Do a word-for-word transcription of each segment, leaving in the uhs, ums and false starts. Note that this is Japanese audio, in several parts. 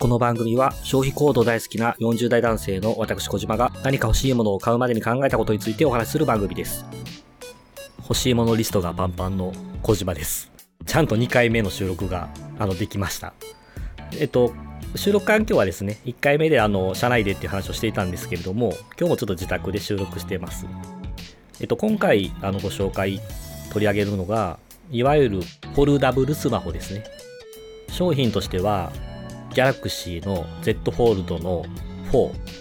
この番組は消費行動大好きなよんじゅう代男性の私小島が何か欲しいものを買うまでに考えたことについてお話しする番組です。欲しいものリストがパンパンの小島です。ちゃんとにかいめの収録があのできました。えっと収録環境はですね、いっかいめであの車内でっていう話をしていたんですけれども、今日もちょっと自宅で収録してます。えっと今回あのご紹介取り上げるのがいわゆるフォルダブルスマホですね。商品としてはギャラクシーの Z フォールドの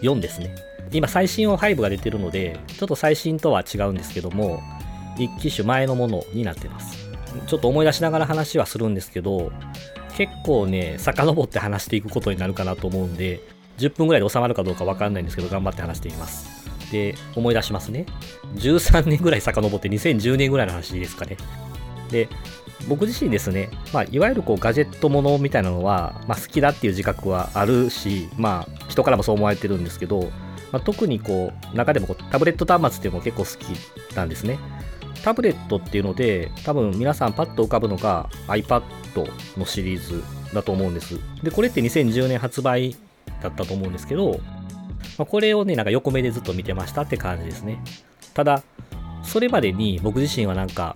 よんですね。今最新はごが出てるので、ちょっと最新とは違うんですけども、一機種前のものになってます。ちょっと思い出しながら話はするんですけど、結構ね遡って話していくことになるかなと思うんで、じゅっぷんぐらいで収まるかどうか分かんないんですけど、頑張って話していきます。で、思い出しますね。じゅうさんねんぐらい遡って、にせんじゅうねんぐらいの話ですかね。で、僕自身ですね、まあ、いわゆるこうガジェットものみたいなのは、まあ、好きだっていう自覚はあるし、まあ、人からもそう思われてるんですけど、まあ、特にこう中でもこうタブレット端末っていうのも結構好きなんですね。タブレットっていうので多分皆さんパッと浮かぶのが iPad のシリーズだと思うんです。で、これってにせんじゅうねん発売だったと思うんですけど、まあ、これをねなんか横目でずっと見てましたって感じですね。ただそれまでに僕自身はなんか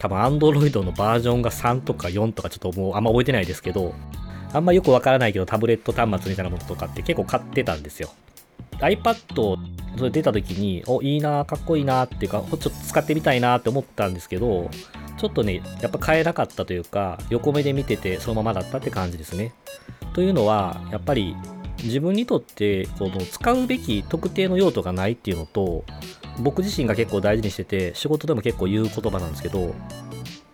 多分 Android のバージョンがさんとかよんとかちょっともうあんま覚えてないですけど、あんまよくわからないけどタブレット端末みたいなものとかって結構買ってたんですよ。 iPad それ出た時においいな、かっこいいなっていうか、ちょっと使ってみたいなって思ったんですけど、ちょっとねやっぱ買えなかったというか、横目で見ててそのままだったって感じですね。というのはやっぱり自分にとってこの使うべき特定の用途がないっていうのと、僕自身が結構大事にしてて仕事でも結構言う言葉なんですけど、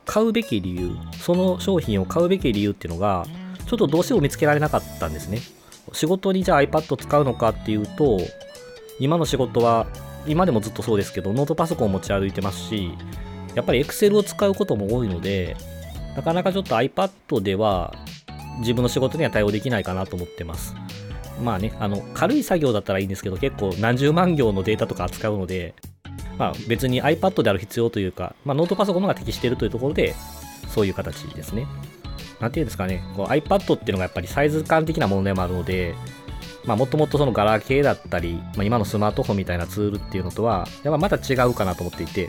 買うべき理由、その商品を買うべき理由っていうのがちょっとどうしても見つけられなかったんですね。仕事にじゃあ iPad 使うのかっていうと、今の仕事は今でもずっとそうですけどノートパソコンを持ち歩いてますし、やっぱり Excel を使うことも多いので、なかなかちょっと iPad では自分の仕事には対応できないかなと思ってます。まあね、あの軽い作業だったらいいんですけど、結構何十万行のデータとか扱うので、まあ、別に iPad である必要というか、まあ、ノートパソコンの方が適しているというところで、そういう形ですね。なんていうんですかね、こう iPad っていうのがやっぱりサイズ感的な問題もあるので、まあ、もっともっとそのガラケーだったり、まあ、今のスマートフォンみたいなツールっていうのとはやっぱまた違うかなと思っていて、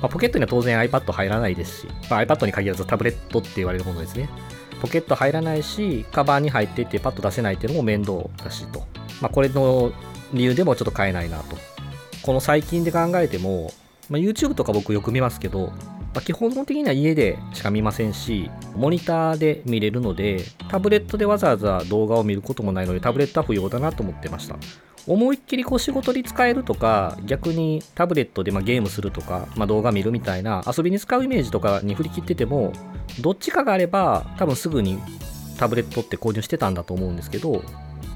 まあ、ポケットには当然 iPad 入らないですし、まあ、iPad に限らずタブレットって言われるものですね。ポケット入らないし、カバンに入っていってパッと出せないっていうのも面倒だしと、まあ、これの理由でもちょっと買えないなと。この最近で考えても、まあ、YouTube とか僕よく見ますけど、まあ、基本的には家でしか見ませんし、モニターで見れるので、タブレットでわざわざ動画を見ることもないので、タブレットは不要だなと思ってました。思いっきりこう仕事に使えるとか、逆にタブレットでまあゲームするとか、まあ、動画見るみたいな遊びに使うイメージとかに振り切ってても、どっちかがあれば多分すぐにタブレットって購入してたんだと思うんですけど、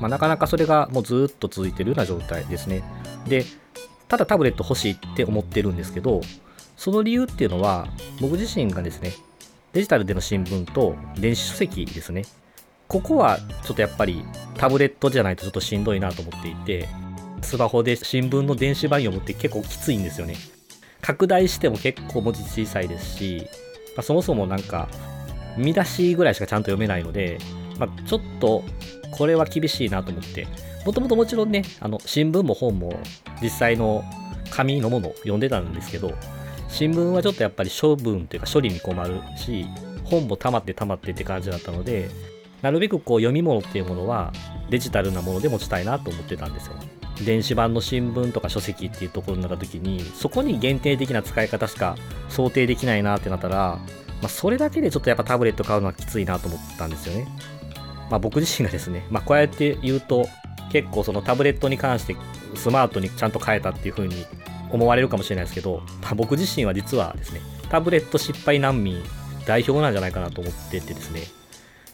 まあ、なかなかそれがもうずっと続いてるような状態ですね。で、ただタブレット欲しいって思ってるんですけど、その理由っていうのは僕自身がですね、デジタルでの新聞と電子書籍ですね。ここはちょっとやっぱりタブレットじゃないとちょっとしんどいなと思っていて、スマホで新聞の電子版読むって結構きついんですよね。拡大しても結構文字小さいですし、まあ、そもそもなんか見出しぐらいしかちゃんと読めないので、まあ、ちょっとこれは厳しいなと思って、もともともちろんね、あの新聞も本も実際の紙のものを読んでたんですけど、新聞はちょっとやっぱり処分というか処理に困るし、本も溜まって溜まってって感じだったので、なるべくこう読み物っていうものはデジタルなもので持ちたいなと思ってたんですよ。電子版の新聞とか書籍っていうところになった時に、そこに限定的な使い方しか想定できないなってなったら、まあ、それだけでちょっとやっぱタブレット買うのはきついなと思ったんですよね。まあ、僕自身がですね、まあ、こうやって言うと結構そのタブレットに関してスマートにちゃんと変えたっていう風に思われるかもしれないですけど、まあ、僕自身は実はですね、タブレット失敗難民代表なんじゃないかなと思っててですね、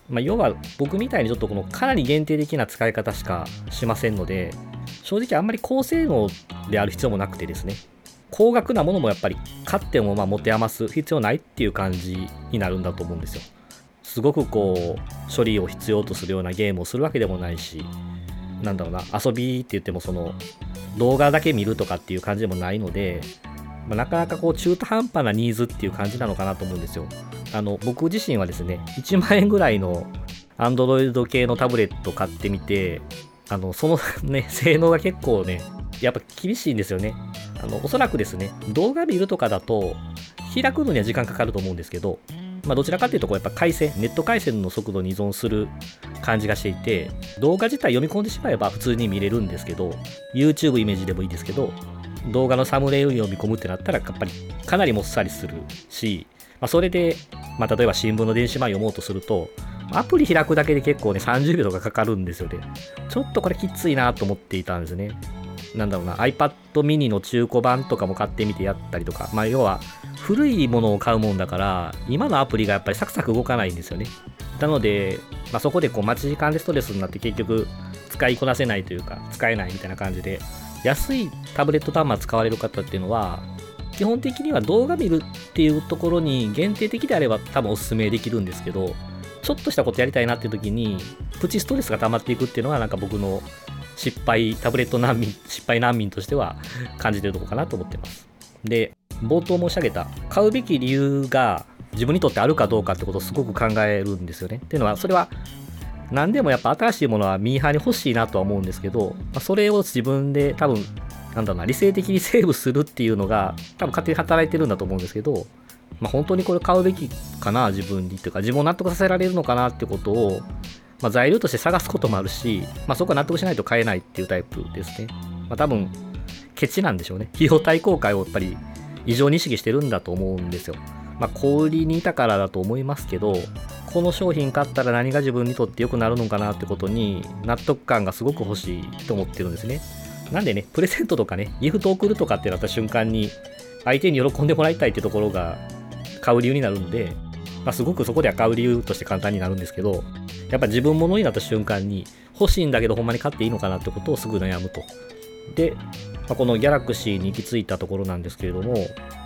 まあ、要は僕みたいにちょっとこのかなり限定的な使い方しかしませんので、正直あんまり高性能である必要もなくてですね、高額なものもやっぱり買ってもまあ持て余す必要ないっていう感じになるんだと思うんですよ。すごくこう処理を必要とするようなゲームをするわけでもないし、なんだろうな、遊びって言ってもその動画だけ見るとかっていう感じでもないので、まあ、なかなかこう中途半端なニーズっていう感じなのかなと思うんですよ。あの僕自身はですね、いちまん円ぐらいの Android 系のタブレット買ってみて、あのそのね性能が結構ねやっぱ厳しいんですよね。あのおそらくですね、動画見るとかだと開くのには時間かかると思うんですけど、まあ、どちらかというとこうやっぱ回線ネット回線の速度に依存する感じがしていて、動画自体読み込んでしまえば普通に見れるんですけど、 YouTube イメージでもいいですけど、動画のサムネイルに読み込むってなったらやっぱりかなりもっさりするし、まあ、それで、まあ、例えば新聞の電子版読もうとするとアプリ開くだけで結構ねさんじゅうびょうとかかかるんですよね。ちょっとこれきついなと思っていたんですね。なんだろうな、 iPad mini の中古版とかも買ってみてやったりとか、まあ、要は古いものを買うもんだから今のアプリがやっぱりサクサク動かないんですよね。なので、まあ、そこでこう待ち時間でストレスになって結局使いこなせないというか使えないみたいな感じで、安いタブレット端末使われる方っていうのは基本的には動画見るっていうところに限定的であれば多分おすすめできるんですけど、ちょっとしたことやりたいなっていう時にプチストレスが溜まっていくっていうのがなんか僕の失敗タブレット難民失敗難民としては感じてるところかなと思ってます。で、冒頭申し上げた買うべき理由が自分にとってあるかどうかってことをすごく考えるんですよね。っていうのは、それは何でもやっぱ新しいものはミーハーに欲しいなとは思うんですけど、それを自分で多分なんだろうな、理性的にセーブするっていうのが多分勝手に働いてるんだと思うんですけど、まあ、本当にこれ買うべきかな自分にっていうか、自分を納得させられるのかなってことを、まあ、材料として探すこともあるし、まあ、そこは納得しないと買えないっていうタイプですね。まあ、多分ケチなんでしょうね。費用対効果をやっぱり異常に意識してるんだと思うんですよ。まあ、小売りにいたからだと思いますけど、この商品買ったら何が自分にとって良くなるのかなってことに納得感がすごく欲しいと思ってるんですね。なんでね、プレゼントとかね、ギフト送るとかってなった瞬間に相手に喜んでもらいたいってところが買う理由になるんで、まあ、すごくそこでは買う理由として簡単になるんですけど、やっぱ自分物になった瞬間に欲しいんだけどほんまに買っていいのかなってことをすぐ悩むと。で、まあ、このギャラクシーに行き着いたところなんですけれども、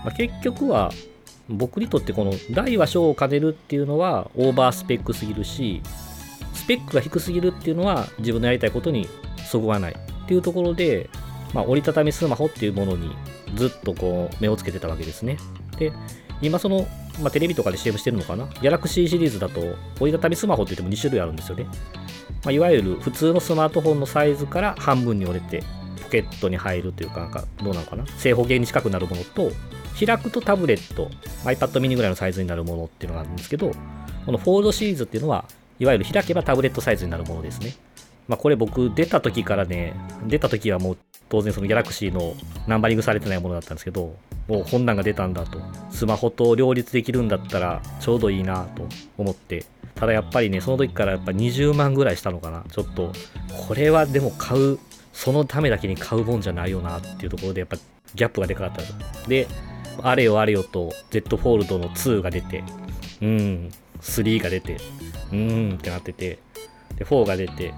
まあ、結局は僕にとってこの大は小を兼ねるっていうのはオーバースペックすぎるし、スペックが低すぎるっていうのは自分のやりたいことにそぐわないっていうところで、まあ、折りたたみスマホっていうものにずっとこう目をつけてたわけですね。で、今その、まあ、テレビとかで シーエム してるのかな、ギャラクシーシリーズだと折りたたみスマホって言ってもにしゅるいあるんですよね。まあ、いわゆる普通のスマートフォンのサイズから半分に折れてポケットに入るというか、なんかどうなのかな、正方形に近くなるものと、開くとタブレット iPad mini ぐらいのサイズになるものっていうのがあるんですけど、このフォールドシリーズっていうのはいわゆる開けばタブレットサイズになるものですね。まあ、これ僕出た時からね、出た時はもう当然そのギャラクシーのナンバリングされてないものだったんですけど、もう本なんが出たんだと、スマホと両立できるんだったらちょうどいいなと思って、ただやっぱりね、その時からやっぱにじゅうまんぐらいしたのかな、ちょっとこれはでも買う、そのためだけに買うもんじゃないよなっていうところでやっぱギャップがでかかったで、あれよあれよと Z フォールドのツーが出て、うん、スリーが出て、うーんってなってて、でフォーが出て、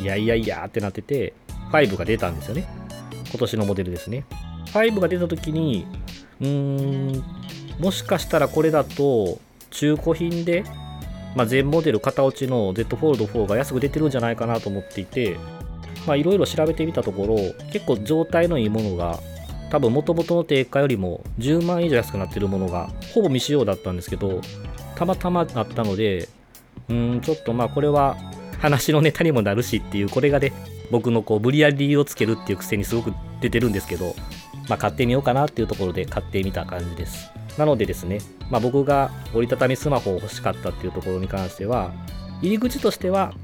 いやいやいやってなってて、ファイブが出たんですよね。今年のモデルですね。ファイブが出た時に、うーん、もしかしたらこれだと中古品で、まあ、全モデル型落ちの Z フォールドフォーが安く出てるんじゃないかなと思っていて、いろいろ調べてみたところ、結構状態のいいものが多分元々の定価よりもじゅうまん以上安くなってるものがほぼ未使用だったんですけど、たまたまあったので、うーん、ちょっとまあこれは話のネタにもなるしっていう、これがね、僕のこう無理やり理由をつけるっていう癖にすごく出てるんですけど、まあ買ってみようかなっていうところで買ってみた感じです。なのでですね、まあ僕が折りたたみスマホを欲しかったっていうところに関しては、入り口としては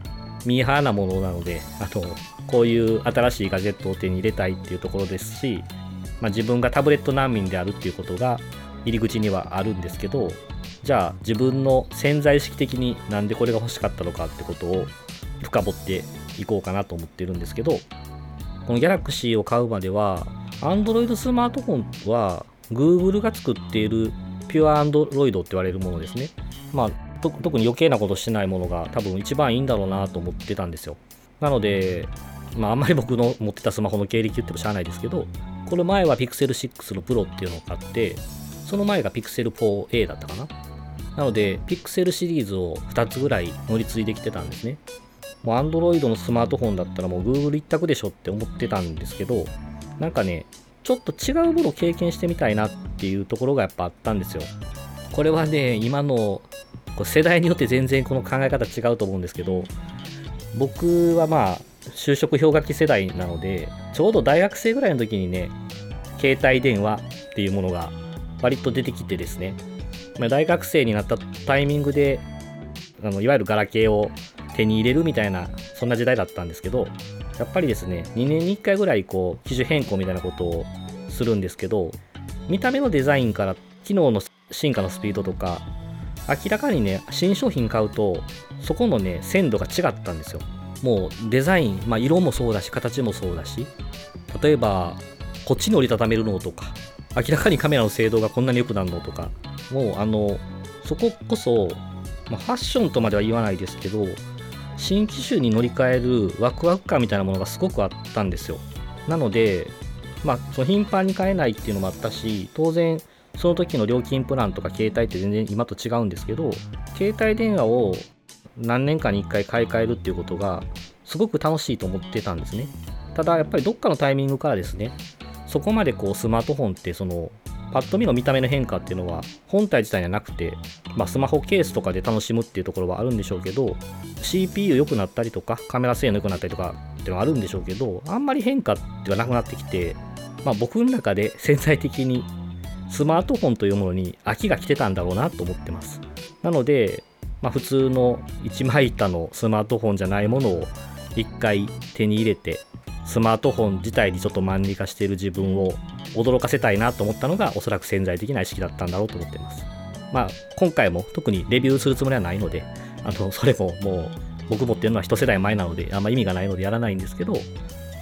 ミーハーなものなので、あとこういう新しいガジェットを手に入れたいっていうところですし、まあ、自分がタブレット難民であるっていうことが入り口にはあるんですけど、じゃあ自分の潜在意識的になんでこれが欲しかったのかってことを深掘っていこうかなと思ってるんですけど、このギャラクシーを買うまでは Android スマートフォンは Google が作っているピュア Android って言われるものですね。まあと特に余計なことしてないものが多分一番いいんだろうなと思ってたんですよ。なので、まあ、あんまり僕の持ってたスマホの経歴言ってもしゃあないですけど、これ前は ピクセルシックス の Pro っていうのを買って、その前が ピクセルフォーエー だったかな。なので Pixel シリーズをふたつぐらい乗り継いできてたんですね。もう Android のスマートフォンだったらもう Google 一択でしょって思ってたんですけど、なんかね、ちょっと違うものを経験してみたいなっていうところがやっぱあったんですよ。これはね、今のこれ世代によって全然この考え方違うと思うんですけど、僕はまあ就職氷河期世代なので、ちょうど大学生ぐらいの時にね、携帯電話っていうものが割と出てきてですね、大学生になったタイミングであのいわゆるガラケーを手に入れるみたいな、そんな時代だったんですけど、やっぱりですねにねんにいっかいぐらいこう機種変更みたいなことをするんですけど、見た目のデザインから機能の進化のスピードとか、明らかにね新商品買うとそこのね鮮度が違ったんですよ。もうデザイン、まあ、色もそうだし形もそうだし、例えばこっちに折りたためるのとか、明らかにカメラの精度がこんなに良くなるのとか、もうあのそここそ、まあ、ファッションとまでは言わないですけど、新機種に乗り換えるワクワク感みたいなものがすごくあったんですよ。なので、まあ、その頻繁に買えないっていうのもあったし、当然その時の料金プランとか携帯って全然今と違うんですけど、携帯電話を何年かにいっかい買い替えるっていうことがすごく楽しいと思ってたんですね。ただやっぱりどっかのタイミングからですね、そこまでこうスマートフォンってそのパッと見の見た目の変化っていうのは本体自体にはなくて、まあ、スマホケースとかで楽しむっていうところはあるんでしょうけど、 シーピーユー 良くなったりとかカメラ性能良くなったりとかっていうのはあるんでしょうけど、あんまり変化ではなくなってきて、まあ、僕の中で潜在的にスマートフォンというものに飽きが来てたんだろうなと思ってます。なので、まあ、普通のいちまい板のスマートフォンじゃないものをいっかい手に入れて、スマートフォン自体にちょっとマンネリ化している自分を驚かせたいなと思ったのが、おそらく潜在的な意識だったんだろうと思ってます。まあ今回も特にレビューするつもりはないので、あのそれももう僕持ってるのは一世代前なのであんま意味がないのでやらないんですけど、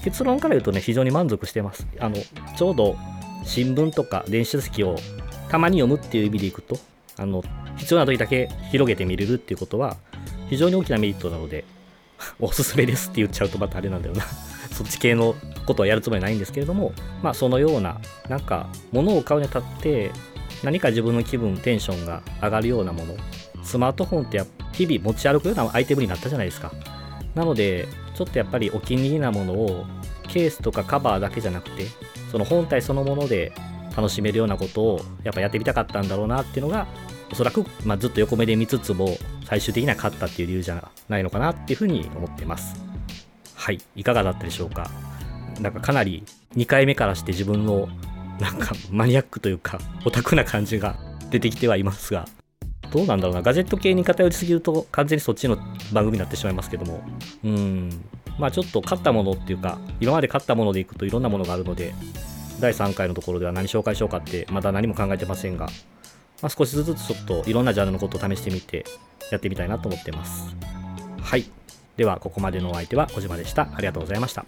結論から言うとね、非常に満足してます。あのちょうど新聞とか電子書籍をたまに読むっていう意味でいくと、あの必要な時だけ広げて見れるっていうことは非常に大きなメリットなのでおすすめですって言っちゃうとまたあれなんだよなそっち系のことはやるつもりないんですけれども、まあそのようななんか物を買うにあたって何か自分の気分テンションが上がるようなもの、スマートフォンって日々持ち歩くようなアイテムになったじゃないですか。なのでちょっとやっぱりお気に入りなものをケースとかカバーだけじゃなくて、その本体そのもので楽しめるようなことをやっぱやってみたかったんだろうなっていうのが、おそらく、まあ、ずっと横目で見つつも最終的には勝ったっていう理由じゃないのかなっていうふうに思ってます。はい、いかがだったでしょうか。なんかかなりにかいめからして自分のなんかマニアックというかオタクな感じが出てきてはいますが、どうなんだろうな、ガジェット系に偏りすぎると完全にそっちの番組になってしまいますけども、うーんまあちょっと買ったものっていうか、今まで買ったものでいくといろんなものがあるので、だいさんかいのところでは何紹介しようかってまだ何も考えてませんが、まあ、少しずつちょっといろんなジャンルのことを試してみてやってみたいなと思ってます。はい、ではここまでのお相手は小島でした。ありがとうございました。